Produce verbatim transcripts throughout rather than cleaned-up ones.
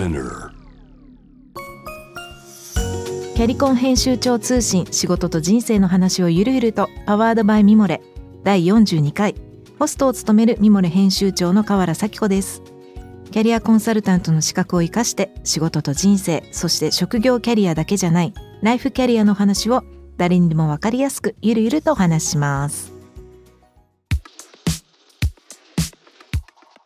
Spinner、 キャリコン編集長通信、仕事と人生の話をゆるゆると、パワードバイミモレだいよんじゅうにかい、ホストを務めるミモレ編集長の河原咲子です。キャリアコンサルタントの資格を生かして、仕事と人生、そして職業キャリアだけじゃないライフキャリアの話を誰にでも分かりやすくゆるゆるとお話します。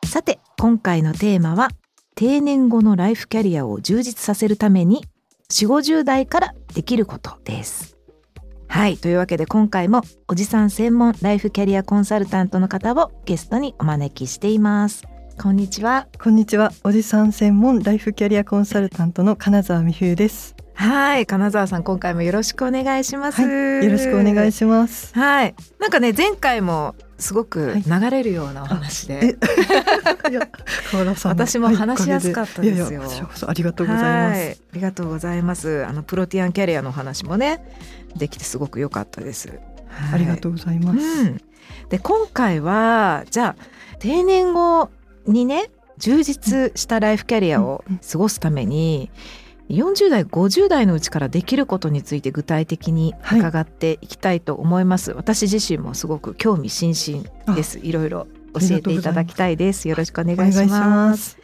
さて、今回のテーマは、定年後のライフキャリアを充実させるために よんじゅうごじゅう 代からできることです。はい、というわけで今回もおじさん専門ライフキャリアコンサルタントの方をゲストにお招きしています。こんにちは。こんにちは。おじさん専門ライフキャリアコンサルタントの金沢美冬です。はい、金沢さん、今回もよろしくお願いします、はい、よろしくお願いします。はい、なんかね、前回もすごく流れるようなお話で、はい、いや、河原さん私も話しやすかったですよ、はい、いやいや、こちらこそありがとうございます、はい、ありがとうございます。あのプロティアンキャリアの話もねできてすごく良かったです、はい、ありがとうございます、うん、で今回はじゃあ定年後にね、充実したライフキャリアを過ごすために、うんうん、よんじゅう代ごじゅう代のうちからできることについて具体的に伺っていきたいと思います、はい、私自身もすごく興味津々です。いろいろ教えていただきたいです。よろしくお願いします、お願いします。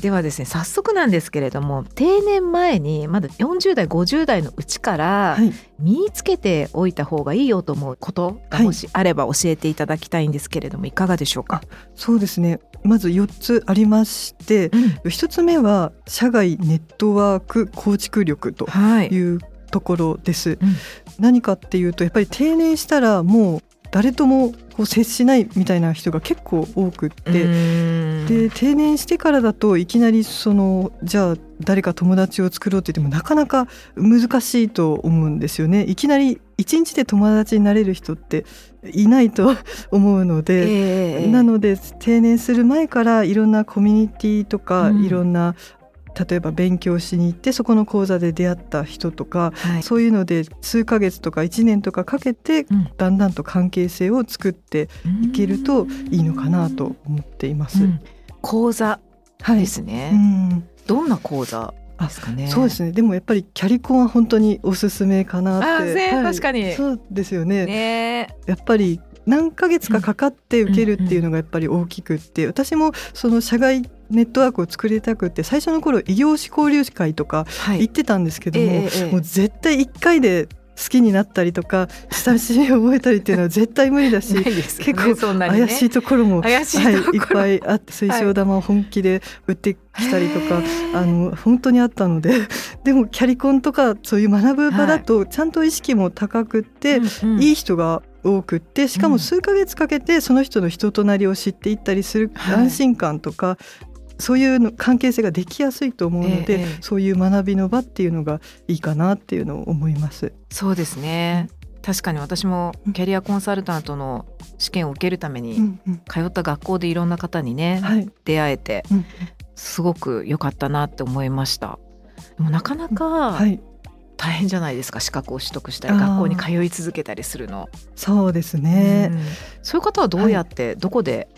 ではですね、早速なんですけれども、定年前にまだよんじゅう代ごじゅう代のうちから身につけておいた方がいいよと思うことがもしあれば教えていただきたいんですけれども、いかがでしょうか。そうですね、まずよっつありまして、うん、ひとつめは社外ネットワーク構築力というところです、はい、うん、何かっていうと、やっぱり定年したらもう誰ともこう接しないみたいな人が結構多くって、で定年してからだといきなりそのじゃあ誰か友達を作ろうって言ってもなかなか難しいと思うんですよね。いきなり一日で友達になれる人っていないと思うので、えー、なので定年する前からいろんなコミュニティとか、うん、いろんな例えば勉強しに行ってそこの講座で出会った人とか、はい、そういうので数ヶ月とかいちねんとかかけて、うん、だんだんと関係性を作っていけるといいのかなと思っています、うん、講座ですね、はい、うん、どんな講座ですかね。そうですね、でもやっぱりキャリコンは本当におすすめかなって。あ、ね、はい、確かにそうですよ ね, ねやっぱり何ヶ月かかかって受けるっていうのがやっぱり大きくって、うんうんうん、私もその社外ネットワークを作りたくって最初の頃異業種交流会とか行ってたんですけども、はい、えー、もう絶対いっかいで好きになったりとか親しみを覚えたりっていうのは絶対無理だし、ね、結構怪しいところも、ね、怪しいところ、はい、いっぱいあって、水晶玉を本気で売ってきたりとか、はい、あの本当にあったので、でもキャリコンとかそういう学ぶ場だとちゃんと意識も高くって、はい、うんうん、いい人が多くって、しかも数ヶ月かけてその人の人となりを知っていったりする安心感とか、はい、そういうの関係性ができやすいと思うので、ええ、そういう学びの場っていうのがいいかなっていうのを思います。そうですね、確かに私もキャリアコンサルタントの試験を受けるために通った学校でいろんな方にね、うんうん、出会えてすごく良かったなって思いました。でもなかなか大変じゃないですか、資格を取得したり学校に通い続けたりするの。そうですね、うん、そういう方はどうやって、はい、どこで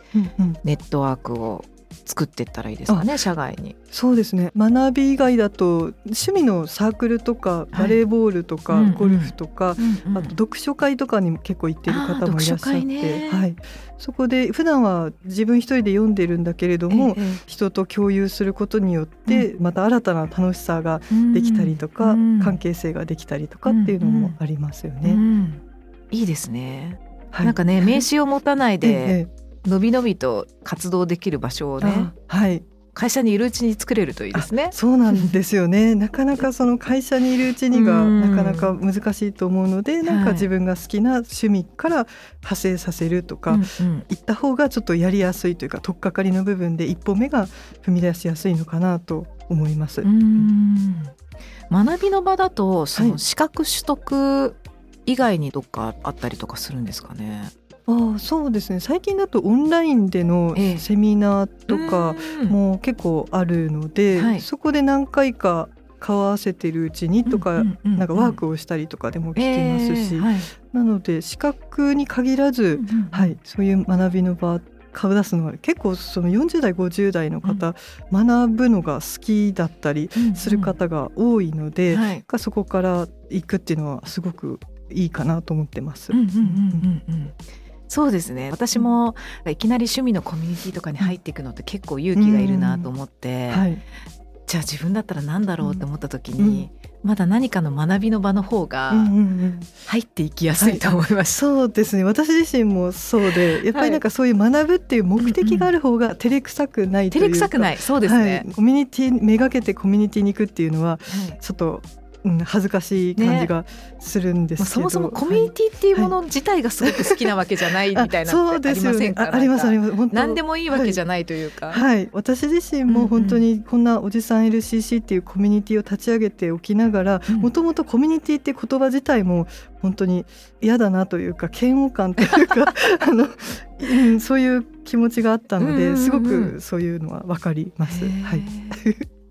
ネットワークを作っていったらいいですかね、社外に。そうですね、学び以外だと趣味のサークルとかバレーボールとか、はい、ゴルフとか、うんうん、あと読書会とかにも結構行っている方もいらっしゃって、あ、ね、はい、そこで普段は自分一人で読んでるんだけれども、ええ、人と共有することによってまた新たな楽しさができたりとか、うん、関係性ができたりとかっていうのもありますよね、うんうん、いいですね、はい、なんかね、名刺を持たないで、ええ、のびのびと活動できる場所をね、はい、会社にいるうちに作れるといいですね。そうなんですよねなかなかその会社にいるうちにがなかなか難しいと思うので、なんか自分が好きな趣味から派生させるとか、はい、行った方がちょっとやりやすいというか、取っかかりの部分で一歩目が踏み出しやすいのかなと思います。うん、学びの場だとその資格取得以外にどっかあったりとかするんですかね。あ、そうですね、最近だとオンラインでのセミナーとかも結構あるので、ええ、はい、そこで何回か顔合わせてるうちにとか、うんうんうんうん、なんかワークをしたりとかでも聞きますし、えーはい、なので資格に限らず、うんうん、はい、そういう学びの場顔出すのは結構そのよんじゅう代ごじゅう代の方、うん、学ぶのが好きだったりする方が多いので、うんうんはい、そこから行くっていうのはすごくいいかなと思ってます、うんうんうんうん、そうですね。私もいきなり趣味のコミュニティとかに入っていくのって結構勇気がいるなと思って、うんはい、じゃあ自分だったら何だろうと思った時に、うんうんまだ何かの学びの場の方が入っていきやすいと思います、うんうんうんはい、そうですね。私自身もそうでやっぱりなんかそういう学ぶっていう目的がある方が照れくさくないというか、うんうん、照れくさくないそうですね、はい、コミュニティめがけてコミュニティに行くっていうのはちょっと、うん、恥ずかしい感じがするんですけど、ねまあ、そもそもコミュニティっていうもの自体がすごく好きなわけじゃないみたいなのってありませんか？ありますあります本当何でもいいわけじゃないというか、はいはい、私自身も本当にこんなおじさん エルシーシー っていうコミュニティを立ち上げておきながらもともとコミュニティって言葉自体も本当に嫌だなというか嫌悪感というかあの、うん、そういう気持ちがあったのですごくそういうのは分かります、はい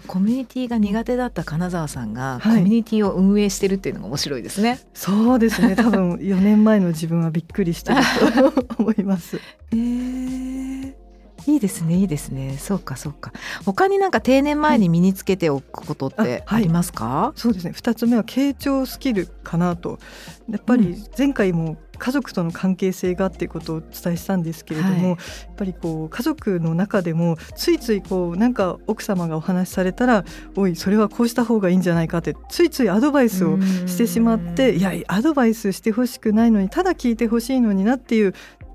コミュニティが苦手だった金沢さんがコミュニティを運営してるっていうのが面白いですね、はい、そうですね。多分よねんまえの自分はびっくりしてると思います、えー、いいですねいいですね。そうかそうか。他になんか定年前に身につけておくことってありますか？はいはい、そうですね。ふたつめは傾聴スキルかなと。やっぱり前回も家族との関係性がっていうことをお伝えしたんですけれども、はい、やっぱりこう家族の中でもついついこうなんか奥様がお話しされたらおいそれはこうした方がいいんじゃないかってついついアドバイスをしてしまっていやアドバイスしてほしくないのにただ聞いてほしいのになっていう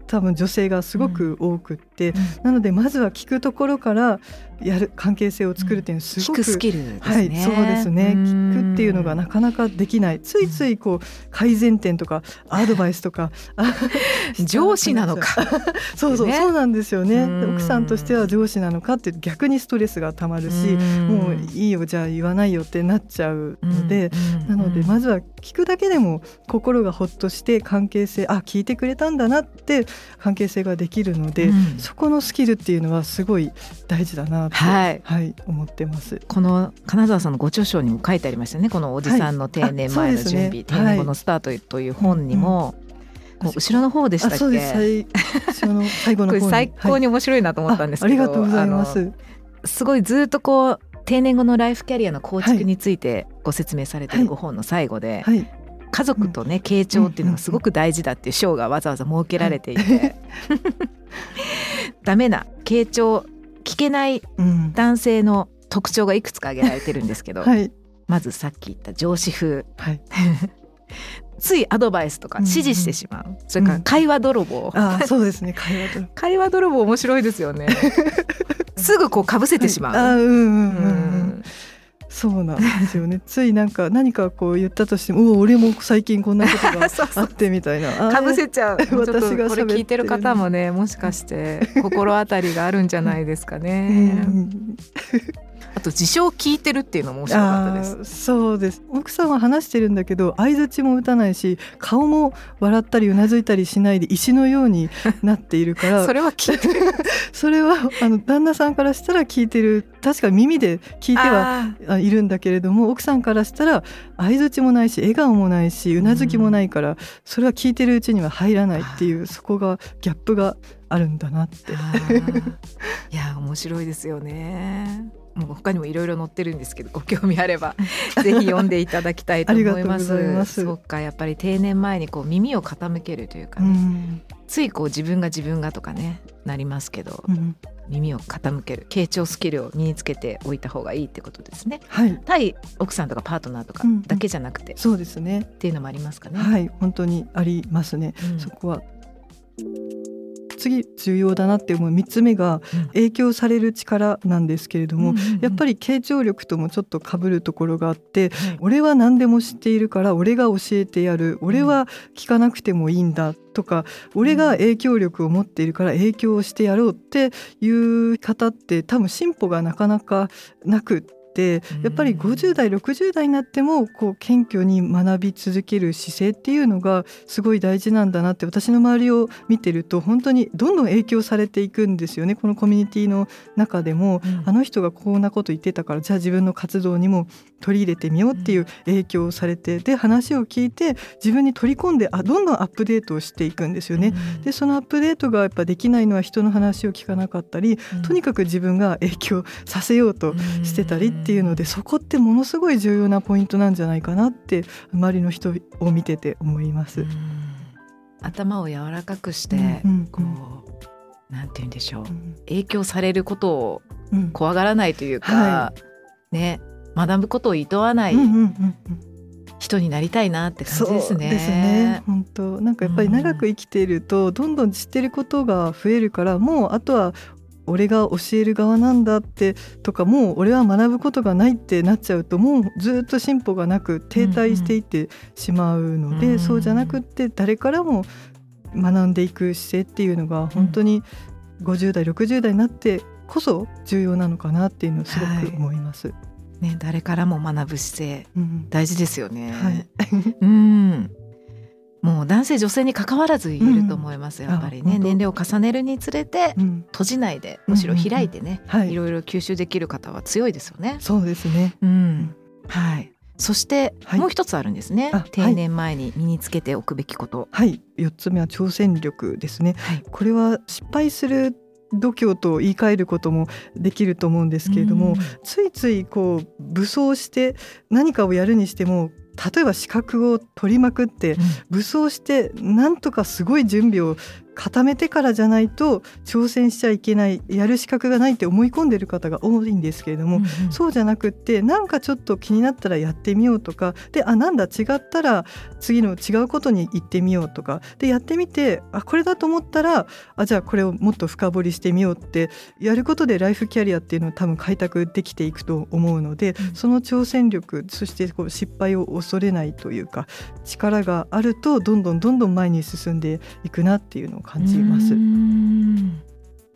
多分女性がすごく多くって、うん、なのでまずは聞くところからやる関係性を作るっていうのはすごく、うん、聞くスキルですね、はい、そうですね。聞くっていうのがなかなかできないついついこう改善点とかアドバイスとか上司なのかそうそうそうなんですよね。奥さんとしては上司なのかって逆にストレスがたまるしもういいよじゃあ言わないよってなっちゃうのでなのでまずは聞くだけでも心がほっとして関係性あ聞いてくれたんだなって関係性ができるので、うん、そこのスキルっていうのはすごい大事だなと、はいはい、思ってます。この金沢さんのご著書にも書いてありましたね。このおじさんの定年前の準備、はいね、定年後のスタートという本にも、はい、こう後ろの方でしたっけ？あ、そうです。最後の、最後の方にこれ最高に面白いなと思ったんですけど、はい、あ、ありがとうございます。すごいずっとこう定年後のライフキャリアの構築についてご説明されているご本の最後で、はいはいはい家族とね傾聴っていうのがすごく大事だっていう章がわざわざ設けられていてダメな傾聴聞けない男性の特徴がいくつか挙げられてるんですけど、うんはい、まずさっき言った上司風、はい、ついアドバイスとか指示してしまう、うん、それから会話泥棒、うん、あそうですね会話泥棒会話泥棒面白いですよねすぐこう被せてしまう、はい、あうんうんうん、うんそうなんですよね。ついなんか何かこう言ったとしても俺も最近こんなことがあってみたいなかぶせちゃう。ちょっとこれ聞いてる方もねもしかして心当たりがあるんじゃないですかねあと自称聞いてるっていうのも面白かったです。あそうです。奥さんは話してるんだけど相槌も打たないし顔も笑ったりうなずいたりしないで石のようになっているからそれは聞いてるそれはあの旦那さんからしたら聞いてる確か耳で聞いてはいるんだけれども奥さんからしたら相槌もないし笑顔もないしうなずきもないから、うん、それは聞いてるうちには入らないっていうそこがギャップがあるんだなっていや面白いですよね。もう他にもいろいろ載ってるんですけどご興味あればぜひ読んでいただきたいと思います。ありがとうございます。そうかやっぱり定年前にこう耳を傾けるというかね、うん、ついこう自分が自分がとかねなりますけど、うん、耳を傾ける傾聴スキルを身につけておいた方がいいってことですね、はい、対奥さんとかパートナーとかだけじゃなくて、うんうん、そうですねっていうのもありますかね。はい本当にありますね、うん、そこは次重要だなって思うみっつめが影響される力なんですけれども、うんうんうん、やっぱり傾聴力ともちょっと被るところがあって、はい、俺は何でも知っているから俺が教えてやる俺は聞かなくてもいいんだとか、うん、俺が影響力を持っているから影響してやろうっていう方って多分進歩がなかなかなくってやっぱりごじゅう代ろくじゅう代になってもこう謙虚に学び続ける姿勢っていうのがすごい大事なんだなって、私の周りを見てると本当にどんどん影響されていくんですよね。このコミュニティの中でも、うん、あの人がこんなこと言ってたからじゃあ自分の活動にも取り入れてみようっていう影響をされて、で話を聞いて自分に取り込んであどんどんアップデートをしていくんですよね。でそのアップデートがやっぱできないのは人の話を聞かなかったり、とにかく自分が影響させようとしてたりっていうので、そこってものすごい重要なポイントなんじゃないかなって周りの人を見てて思います。頭を柔らかくして、うんうん、こうなんて言うんでしょう、うん、影響されることを怖がらないというか、うんはいね、学ぶことを厭わない、うんうんうんうん人になりたいなって感じですね。そうですね。本当なんかやっぱり長く生きていると、うん、どんどん知ってることが増えるから、もうあとは俺が教える側なんだってとか、もう俺は学ぶことがないってなっちゃうと、もうずっと進歩がなく停滞していってしまうので、うんうん、そうじゃなくって誰からも学んでいく姿勢っていうのが本当にごじゅう代ろくじゅう代になってこそ重要なのかなっていうのをすごく思います、はいね、誰からも学ぶ姿勢、うん、大事ですよね、はい、うんもう男性女性に関わらず言えると思います、うん、やっぱりね年齢を重ねるにつれて、うん、閉じないでむしろ開いてね、うんうんはい、いろいろ吸収できる方は強いですよね。そうですね、うんはい、そして、はい、もう一つあるんですね。定年前に身につけておくべきこと、はい、よっつめは挑戦力ですね、はい、これは失敗する度胸と言い換えることもできると思うんですけれども、うん、ついついこう武装して何かをやるにしても、例えば資格を取りまくって武装してなんとかすごい準備を固めてからじゃないと挑戦しちゃいけない、やる資格がないって思い込んでる方が多いんですけれども、うんうん、そうじゃなくってなんかちょっと気になったらやってみようとかで、あなんだ違ったら次の違うことに行ってみようとかでやってみて、あこれだと思ったらあじゃあこれをもっと深掘りしてみようってやることでライフキャリアっていうのを多分開拓できていくと思うので、うん、その挑戦力、そしてこう失敗を恐れないというか力があるとどんどんどんどん前に進んでいくなっていうのを感じます。うん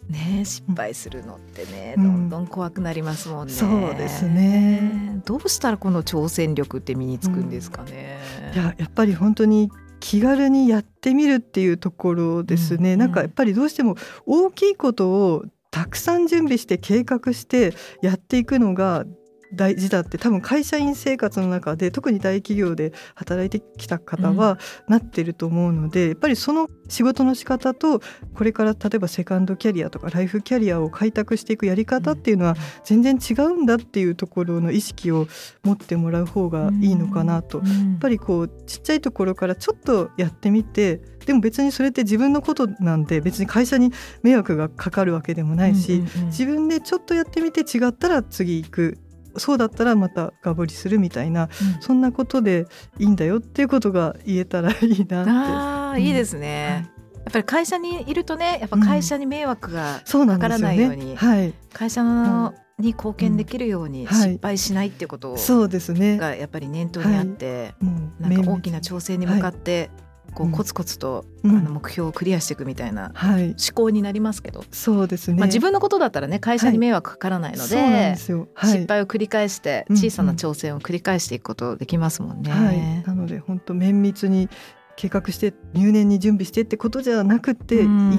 ね、失敗するのってね、うん、どんどん怖くなりますもんね。そうですね。どうしたらこの挑戦力って身につくんですかね。うん、いや、やっぱり本当に気軽にやってみるっていうところですね。うんうん、なんかやっぱりどうしても大きいことをたくさん準備して計画してやっていくのが大事だって、多分会社員生活の中で特に大企業で働いてきた方はなってると思うので、うん、やっぱりその仕事の仕方とこれから例えばセカンドキャリアとかライフキャリアを開拓していくやり方っていうのは全然違うんだっていうところの意識を持ってもらう方がいいのかなと、うん、やっぱりこうちっちゃいところからちょっとやってみて、でも別にそれって自分のことなんで別に会社に迷惑がかかるわけでもないし、うんうんうん、自分でちょっとやってみて違ったら次行く、そうだったらまたガブリするみたいな、うん、そんなことでいいんだよっていうことが言えたらいいなって。あー、いいですね、うん、やっぱり会社にいるとね、やっぱ会社に迷惑がかからないように、うん、そうなんですよね、はい、会社の、うんに貢献できるように失敗しないっていうことがやっぱり念頭にあって、はい、なんか大きな挑戦に向かって、はいこうコツコツと、うん、あの目標をクリアしていくみたいな思考になりますけど、はいそうですねまあ、自分のことだったらね会社に迷惑かからないの で,、はいではい、失敗を繰り返して小さな挑戦を繰り返していくことできますもんね、うんうんはい、なので本当綿密に計画して入念に準備してってことじゃなくて、うん、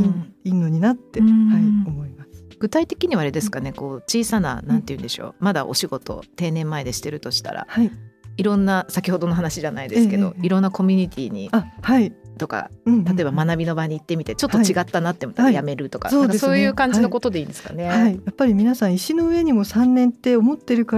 い, い, いいのになって、うんはい、思います。具体的にはあれですかね、こう小さななんて言うんでしょう、まだお仕事定年前でしてるとしたら、はい、いろんな先ほどの話じゃないですけど、ええ、いろんなコミュニティに、はい、とか、うんうん、例えば学びの場に行ってみてちょっと違ったなって思ったらやめるとか、はいはい、なんかそういう感じのことでいいんですかね、はいはい、やっぱり皆さん石の上にもさんねんって思ってるか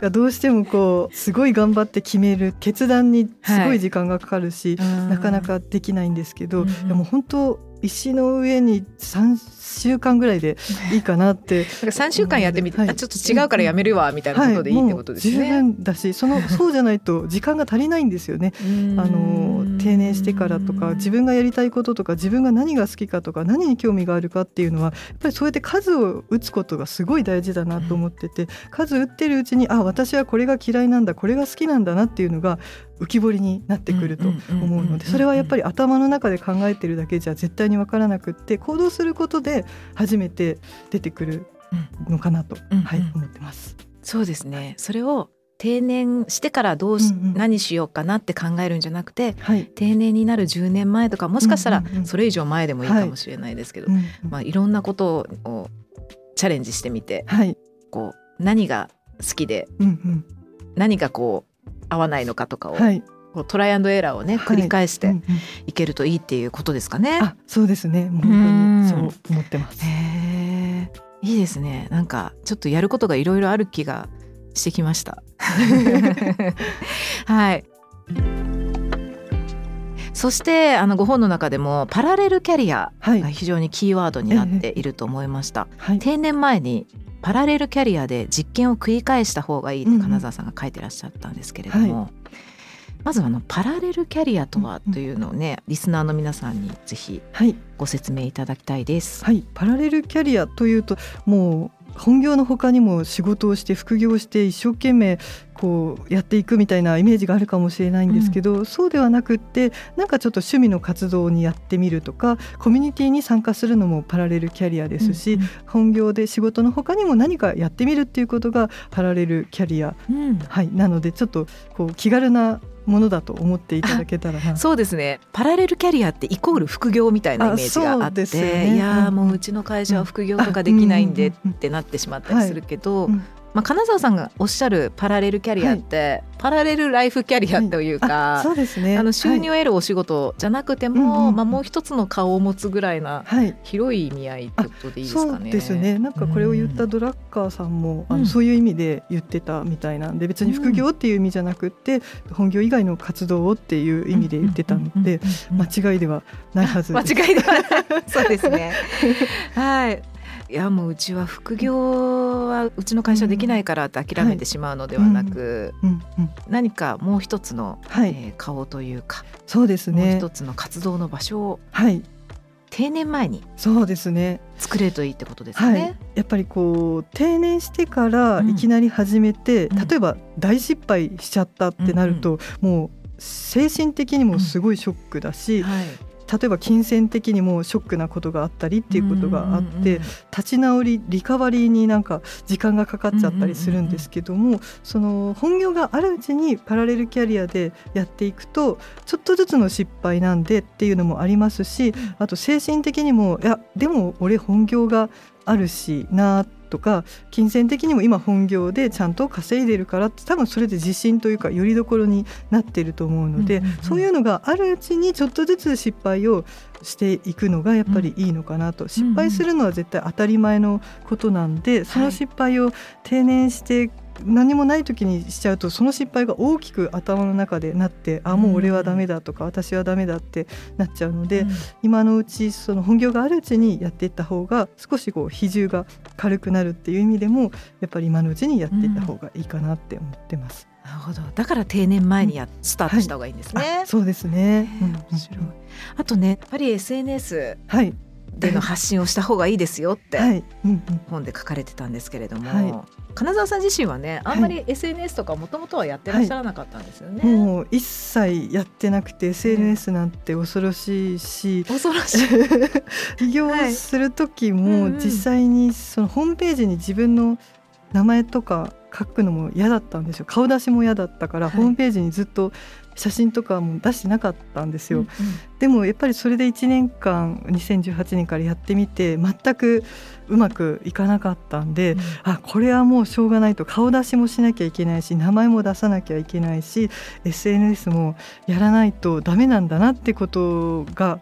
らどうしてもこうすごい頑張って決める決断にすごい時間がかかるし、はい、なかなかできないんですけど、でも本当石の上にさんしゅうかんぐらいでいいかなってさんしゅうかんやってみて、はい、ちょっと違うからやめるわみたいなことでいいってことですね、はい、もう十分だし、そのそうじゃないと時間が足りないんですよねあの定年してからとか自分がやりたいこととか自分が何が好きかとか何に興味があるかっていうのはやっぱりそうやって数を打つことがすごい大事だなと思ってて、数打ってるうちにあ私はこれが嫌いなんだこれが好きなんだなっていうのが浮き彫りになってくると思うので、それはやっぱり頭の中で考えてるだけじゃ絶対に分からなくって、行動することで初めて出てくるのかなと、うんはい、思ってます。そうですね、はい、それを定年してからどうし、うんうん、何しようかなって考えるんじゃなくて、はい、定年になるじゅうねんまえとかもしかしたらそれ以上前でもいいかもしれないですけど、はい、まあ、いろんなことをチャレンジしてみて、はい、こう何が好きで、うんうん、何がこう合わないのかとかを、はい、こうトライアンドエラーをね繰り返していけるといいっていうことですかね、はい、うんうん、あ、そうですね、もう本当にそう思ってます。へー、いいですね。なんかちょっとやることがいろいろある気がしてきましたはい。そしてあのご本の中でもパラレルキャリアが非常にキーワードになっていると思いました、はい。定年前にパラレルキャリアで実験を繰り返した方がいいって金沢さんが書いてらっしゃったんですけれども、うん、はい、まずあのパラレルキャリアとはというのをね、リスナーの皆さんにぜひご説明いただきたいです、はいはい。パラレルキャリアというともう本業の他にも仕事をして副業して一生懸命こうやっていくみたいなイメージがあるかもしれないんですけど、うん、そうではなくって、なんかちょっと趣味の活動にやってみるとかコミュニティに参加するのもパラレルキャリアですし、うんうん、本業で仕事の他にも何かやってみるっていうことがパラレルキャリア、うん、はい、なのでちょっとこう気軽なものだと思っていただけたらな。そうですね、パラレルキャリアってイコール副業みたいなイメージがあって、あ、そうですね、いやもううちの会社は副業とかできないんでってなってしまったりするけど、はい、うん、まあ、金沢さんがおっしゃるパラレルキャリアって、はい、パラレルライフキャリアというか、はい、あ、そうですね、あの収入を得るお仕事じゃなくても、はい、まあ、もう一つの顔を持つぐらいな広い意味合いということでいいですかね。そうですね、なんかこれを言ったドラッカーさんも、うん、あのそういう意味で言ってたみたいなんで、別に副業っていう意味じゃなくて、うん、本業以外の活動をっていう意味で言ってたので間違いではないはずです。間違いではないそうですねはい、いやもううちは副業はうちの会社できないからって諦めてしまうのではなく、何かもう一つの、はい、えー、顔というか、そうですね、もう一つの活動の場所を、はい、定年前に、そうですね、作れるといいってことですね、はい、やっぱりこう定年してからいきなり始めて、うん、例えば大失敗しちゃったってなると、うんうん、もう精神的にもすごいショックだし、うん、はい、例えば金銭的にもショックなことがあったりっていうことがあって、立ち直りリカバリーになんか時間がかかっちゃったりするんですけども、その本業があるうちにパラレルキャリアでやっていくとちょっとずつの失敗なんでっていうのもありますし、あと精神的にも、いやでも俺本業があるしなってとか、金銭的にも今本業でちゃんと稼いでるからって、多分それで自信というかよりどころになってると思うので、うんうんうん、そういうのがあるうちにちょっとずつ失敗をしていくのがやっぱりいいのかなと、うん、失敗するのは絶対当たり前のことなんで、うんうん、その失敗を定年して何もない時にしちゃうと、その失敗が大きく頭の中でなって、あ、もう俺はダメだとか私はダメだってなっちゃうので、うん、今のうちその本業があるうちにやっていった方が少しこう比重が軽くなるっていう意味でも、やっぱり今のうちにやっていった方がいいかなって思ってます、うん、なるほど。だから定年前にやスタートした方がいいんですね、うん、はい、そうですね、うん、面白い。あとね、やっぱり エスエヌエス、はい、での発信をした方がいいですよって本で書かれてたんですけれども、はい、うんうん、金沢さん自身はね、あんまり エスエヌエス とかもともとはやってらっしゃらなかったんですよね、はいはい、もう一切やってなくて、 エスエヌエス なんて恐ろしいし、恐ろしい起業する時も実際にそのホームページに自分の名前とか書くのも嫌だったんですよ。顔出しも嫌だったから、はい、ホームページにずっと写真とかも出してなかったんですよ、うんうん、でもやっぱりそれでいちねんかんにせんじゅうはちねんからやってみて全くうまくいかなかったんで、うん、あ、これはもうしょうがないと、顔出しもしなきゃいけないし、名前も出さなきゃいけないし、 エスエヌエス もやらないとダメなんだなってことが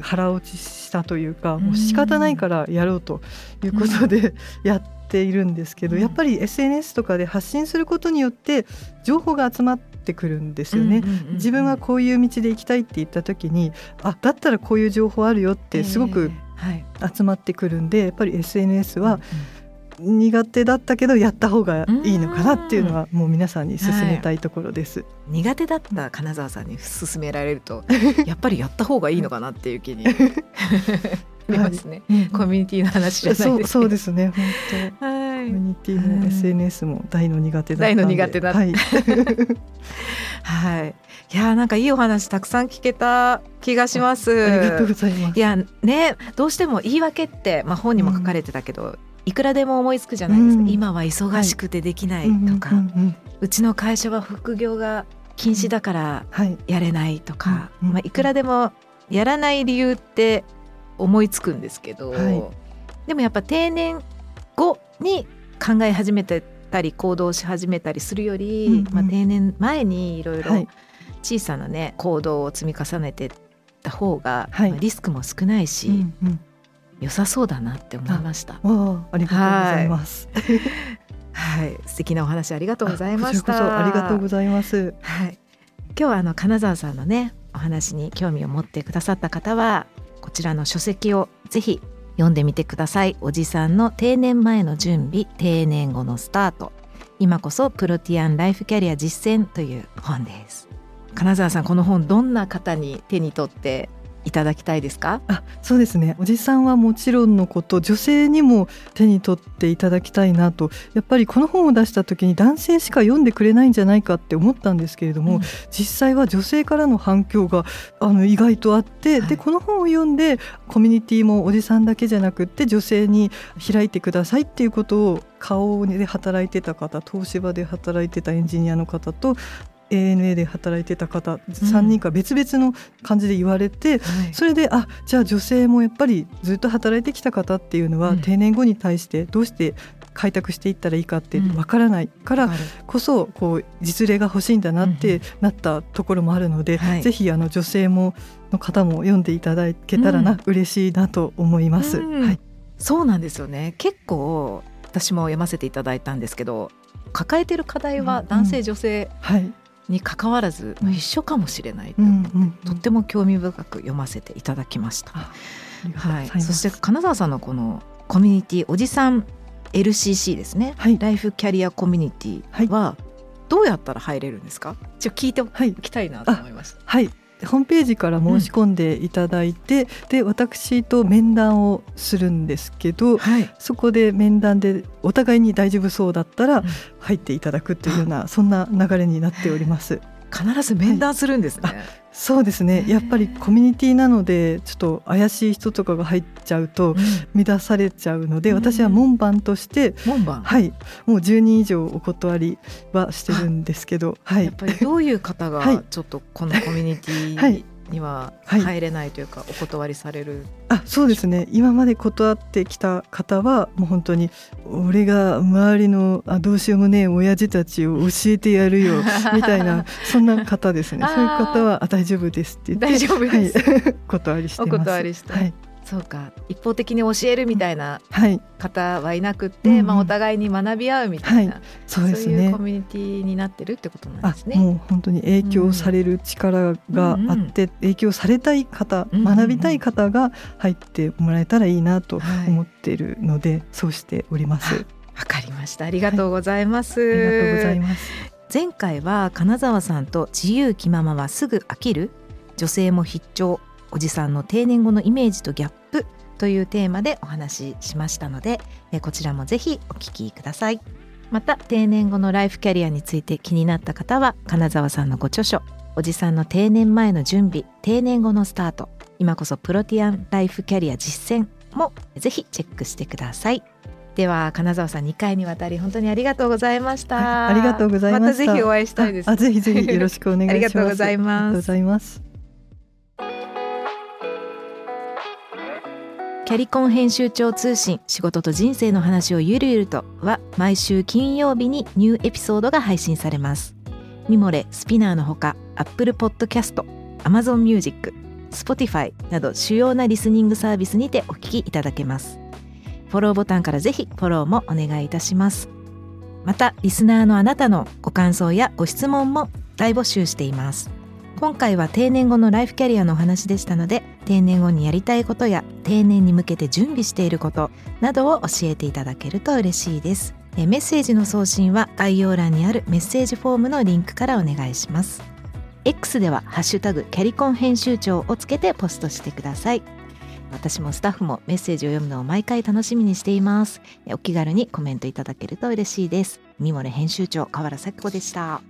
腹落ちしたというか、もう仕方ないからやろうということでやっているんですけど、やっぱり エスエヌエス とかで発信することによって情報が集まってくるんですよね、うんうんうんうん、自分はこういう道で行きたいって言った時に、あ、だったらこういう情報あるよってすごく集まってくるんで、やっぱり エスエヌエス は苦手だったけどやった方がいいのかなっていうのはもう皆さんに勧めたいところです、はい、苦手だった金沢さんに勧められるとやっぱりやった方がいいのかなっていう気に出ますね、はい、コミュニティの話じゃないですけど、そう、そうですね、本当、はい、コミュニティも エスエヌエス も大の苦手だったので、大の苦手だった、はいはい、いや、なんかいいお話たくさん聞けた気がします。ありがとうございます。いや、ね、どうしても言い訳って、まあ、本にも書かれてたけど、うん、いくらでも思いつくじゃないですか、うん、今は忙しくてできないとか、はい、うんうんうん、うちの会社は副業が禁止だからやれないとか、うん、はい、まあ、いくらでもやらない理由って思いつくんですけど、はい、でもやっぱ定年後に考え始めてたり行動し始めたりするより、うんうん、まあ、定年前にいろいろ小さな、ね、行動を積み重ねてった方が、はい、まあ、リスクも少ないし、うんうん、良さそうだなって思いました。 あ, ありがとうございますはい、はい、素敵なお話ありがとうございました。こちらこそありがとうございます、はい、今日はあの金沢さんのねお話に興味を持ってくださった方はこちらの書籍をぜひ読んでみてください。おじさんの定年前の準備、定年後のスタート、今こそプロティアンライフキャリア実践という本です。金沢さん、この本どんな方に手に取っていただきたいですか？あ、そうですね、おじさんはもちろんのこと女性にも手に取っていただきたいなと、やっぱりこの本を出した時に男性しか読んでくれないんじゃないかって思ったんですけれども、うん、実際は女性からの反響があの意外とあって、はい、でこの本を読んでコミュニティもおじさんだけじゃなくって女性に開いてくださいっていうことを花王で働いてた方、東芝で働いてたエンジニアの方とエーエヌエー で働いてた方さんにんが別々の感じで言われて、うん、はい、それであじゃあ女性もやっぱりずっと働いてきた方っていうのは、うん、定年後に対してどうして開拓していったらいいかって分からないからこそ、うん、こう実例が欲しいんだなってなったところもあるので、うん、はい、ぜひあの女性もの方も読んでいただけたらな、うん、嬉しいなと思います、うん、はい、そうなんですよね。結構私も読ませていただいたんですけど、抱えてる課題は男性、うん、女性、はい、に関わらず一緒かもしれないと思って、うんうんうん、とっても興味深く読ませていただきました、はい、そして金沢さんのこのコミュニティおじさん エルシーシー ですね、はい、ライフキャリアコミュニティはどうやったら入れるんですか？ちょっと聞いておきたいなと思いました、はい、ホームページから申し込んでいただいて、うん、で私と面談をするんですけど、はい、そこで面談でお互いに大丈夫そうだったら入っていただくというような、うん、そんな流れになっております。必ず面談するんですね、はい、そうですね、やっぱりコミュニティなのでちょっと怪しい人とかが入っちゃうと乱されちゃうので、うん、私は門番として、門番、はい、もうじゅうにん以上お断りはしてるんですけど、はい、やっぱりどういう方がちょっとこのコミュニティ、はいはいには入れないというか、はい、お断りされる。あ、そうですね、今まで断ってきた方はもう本当に俺が周りのあどうしようもねえ親父たちを教えてやるよみたいなそんな方ですね。そういう方はあ大丈夫ですって言って大丈夫です、はい、断りしてます。お断りして、はい、そうか、一方的に教えるみたいな方はいなくって、はい、まあ、お互いに学び合うみたいな、はい、そうですね、そういうコミュニティになってるってことなんですね。あ、もう本当に影響される力があって、うん、影響されたい方、うん、学びたい方が入ってもらえたらいいなと思っているので、はい、そうしております。わかりました、ありがとうございます、はい、ありがとうございます。前回は金沢さんと自由気ままはすぐ飽きる、女性も必聴、おじさんの定年後のイメージとギャップというテーマでお話ししましたので、こちらもぜひお聞きください。また定年後のライフキャリアについて気になった方は金沢さんのご著書、おじさんの定年前の準備、定年後のスタート、今こそプロティアンライフキャリア実践もぜひチェックしてください。では金沢さん、にかいにわたり本当にありがとうございました。ありがとうございました。またぜひお会いしたいです。ああ、ぜひぜひよろしくお願いしますありがとうございます。ありがとうございます。キャリコン編集長通信、仕事と人生の話をゆるゆるとは毎週金曜日にニューエピソードが配信されます。ミモレ、スピナーのほか Apple Podcast、Amazon Music、Spotify など主要なリスニングサービスにてお聞きいただけます。フォローボタンからぜひフォローもお願いいたします。またリスナーのあなたのご感想やご質問も大募集しています。今回は定年後のライフキャリアのお話でしたので、定年後にやりたいことや定年に向けて準備していることなどを教えていただけると嬉しいです。えメッセージの送信は概要欄にあるメッセージフォームのリンクからお願いします。 X ではハッシュタグキャリコン編集長をつけてポストしてください。私もスタッフもメッセージを読むのを毎回楽しみにしています。お気軽にコメントいただけると嬉しいです。ミモレ編集長、河原咲子でした。